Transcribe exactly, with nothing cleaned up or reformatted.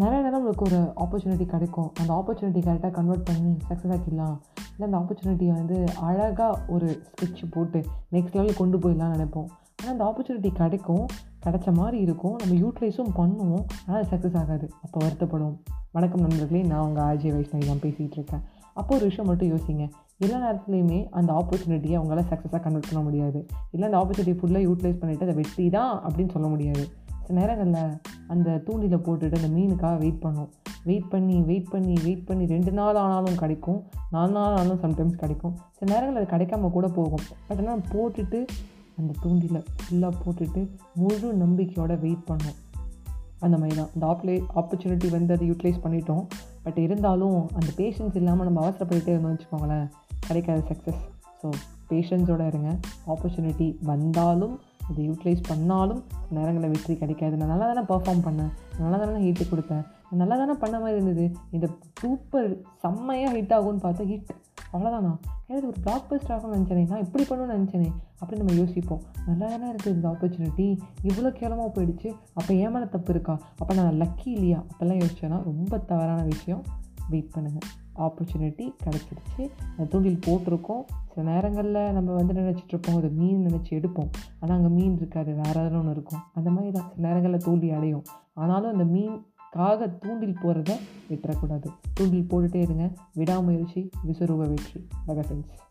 நிறைய நேரம் நம்மளுக்கு ஒரு ஆப்பர்ச்சுனிட்டி கிடைக்கும். அந்த ஆப்பர்ச்சுனிட்டி கரெக்டாக கன்வெர்ட் பண்ணி சக்ஸஸ் ஆக்கிடலாம், இல்லை அந்த ஆப்பர்ச்சுனிட்டியை வந்து அழகாக ஒரு ஸ்கெட்ச் போட்டு நெக்ஸ்ட் லெவலில் கொண்டு போயிடலாம்னு நினைப்போம். ஆனால் அந்த ஆப்பர்ச்சுனிட்டி கிடைக்கும், கிடைச்ச மாதிரி இருக்கும், நம்ம யூட்டிலைஸும் பண்ணுவோம், ஆனால் அது சக்ஸஸ் ஆகாது, அப்போ வருத்தப்படுவோம். வணக்கம் நண்பர்களே, நான் உங்கள் ஆர்ஜே வைஷ்ணவி தான் பேசிகிட்டு இருக்கேன். அப்போ ஒரு விஷயம் மட்டும் யோசிங்க, எல்லா நேரத்துலையுமே அந்த ஆப்பர்ச்சுனிட்டியை அவங்களால சக்ஸஸாக கன்வெர்ட் பண்ண முடியாது, இல்லை அந்த ஆப்பர்ச்சுனிட்டி ஃபுல்லாக யூட்டிலைஸ் பண்ணிவிட்டு அதை வெற்றி தான் அப்படின்னு சொல்ல முடியாது. சில நேரங்களில் அந்த தூண்டியில் போட்டுட்டு அந்த மீனுக்காக வெயிட் பண்ணும், வெயிட் பண்ணி வெயிட் பண்ணி வெயிட் பண்ணி ரெண்டு நாள் ஆனாலும் கிடைக்கும், நாலு நாள் ஆனாலும் சம்டைம்ஸ் கிடைக்கும், சில நேரங்கள் அது கிடைக்காம கூட போகும். பட் ஆனால் போட்டுட்டு அந்த தூண்டியில் ஃபுல்லாக போட்டுட்டு முழு நம்பிக்கையோட வெயிட் பண்ணும். அந்த மாதிரி தான் இந்த ஆப்ளே ஆப்பர்ச்சுனிட்டி வந்து அதை யூட்டிலைஸ் பண்ணிட்டோம். பட் இருந்தாலும் அந்த பேஷன்ஸ் இல்லாமல் நம்ம அவசரப்பட்டுகிட்டே இருந்தோம்னு வச்சுக்கோங்களேன், கிடைக்காது சக்ஸஸ். ஸோ பேஷன்ஸோடு இருங்க. ஆப்பர்ச்சுனிட்டி வந்தாலும் அதை யூட்டிலைஸ் பண்ணாலும் நேரங்களில் வெற்றி கிடைக்காது. நான் நல்லா தானே பர்ஃபார்ம் பண்ணேன், நல்லா தானே ஹிட்டு கொடுத்தேன், நல்லா தானே பண்ண மாதிரி இருந்தது, இந்த சூப்பர் செம்மையாக ஹிட் ஆகும்னு பார்த்தா ஹிட் அவ்வளோதானா, எனக்கு ஒரு பிளாக் பஸ்ட் ஆகும்னு நினச்சேனே, நான் இப்படி பண்ணுன்னு நினச்சேனே அப்படின்னு நம்ம யோசிப்போம். நல்லா தானே இருக்குது இந்த ஆப்பர்ச்சுனிட்டி, இவ்வளோ கேவலமாக போயிடுச்சு, அப்போ ஏன் மேலே தப்பு இருக்கா, அப்போ நான் லக்கி இல்லையா, அப்போல்லாம் யோசிச்சேன்னா ரொம்ப தவறான விஷயம். வெயிட் பண்ணுங்கள். ஆப்பர்ச்சுனிட்டி கிடச்சிருச்சு, அந்த தூண்டில் போட்டிருக்கோம். சில நேரங்களில் நம்ம வந்து நினச்சிட்ருப்போம், அது மீன் நினச்சி எடுப்போம், ஆனால் அங்கே மீன் இருக்காது, வேறு ஏதாவது ஒன்று இருக்கும். அந்த மாதிரி தான் சில நேரங்களில் தூண்டி அடையும். ஆனாலும் அந்த மீன்காக தூண்டில் போகிறத விட்டுறக்கூடாது. தூண்டில் போட்டுகிட்டே இருங்க. விடாமுயற்சி விசுரூப வெற்றி. Bye friends.